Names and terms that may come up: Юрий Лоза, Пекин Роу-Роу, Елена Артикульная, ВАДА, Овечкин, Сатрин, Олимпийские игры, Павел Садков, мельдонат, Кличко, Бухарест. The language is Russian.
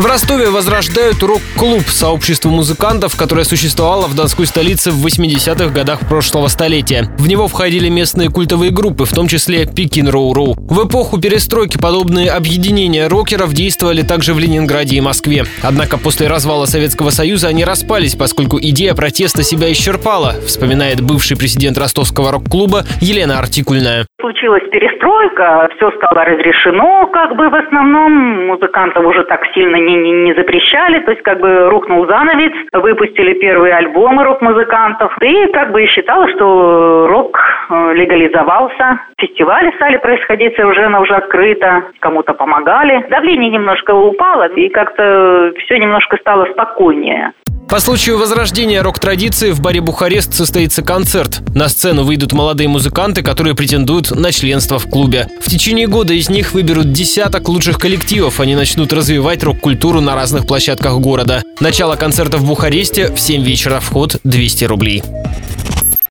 В Ростове возрождают рок-клуб, сообщество музыкантов, которое существовало в донской столице в 80-х годах прошлого столетия. В него входили местные культовые группы, в том числе Пекин Роу-Роу. В эпоху перестройки подобные объединения рокеров действовали также в Ленинграде и Москве. Однако после развала Советского Союза они распались, поскольку идея протеста себя исчерпала, вспоминает бывший президент ростовского рок-клуба Елена Артикульная. Случилась перестройка, все стало разрешено, в основном музыкантов уже так сильно не запрещали, то есть рухнул занавес, выпустили первые альбомы рок-музыкантов и считалось, что рок легализовался. Фестивали стали происходить совершенно уже открыто, кому-то помогали. Давление немножко упало и все немножко стало спокойнее. По случаю возрождения рок-традиции в баре «Бухарест» состоится концерт. На сцену выйдут молодые музыканты, которые претендуют на членство в клубе. В течение года из них выберут десяток лучших коллективов. Они начнут развивать рок-культуру на разных площадках города. Начало концерта в Бухаресте в 7 вечера. Вход 200 рублей.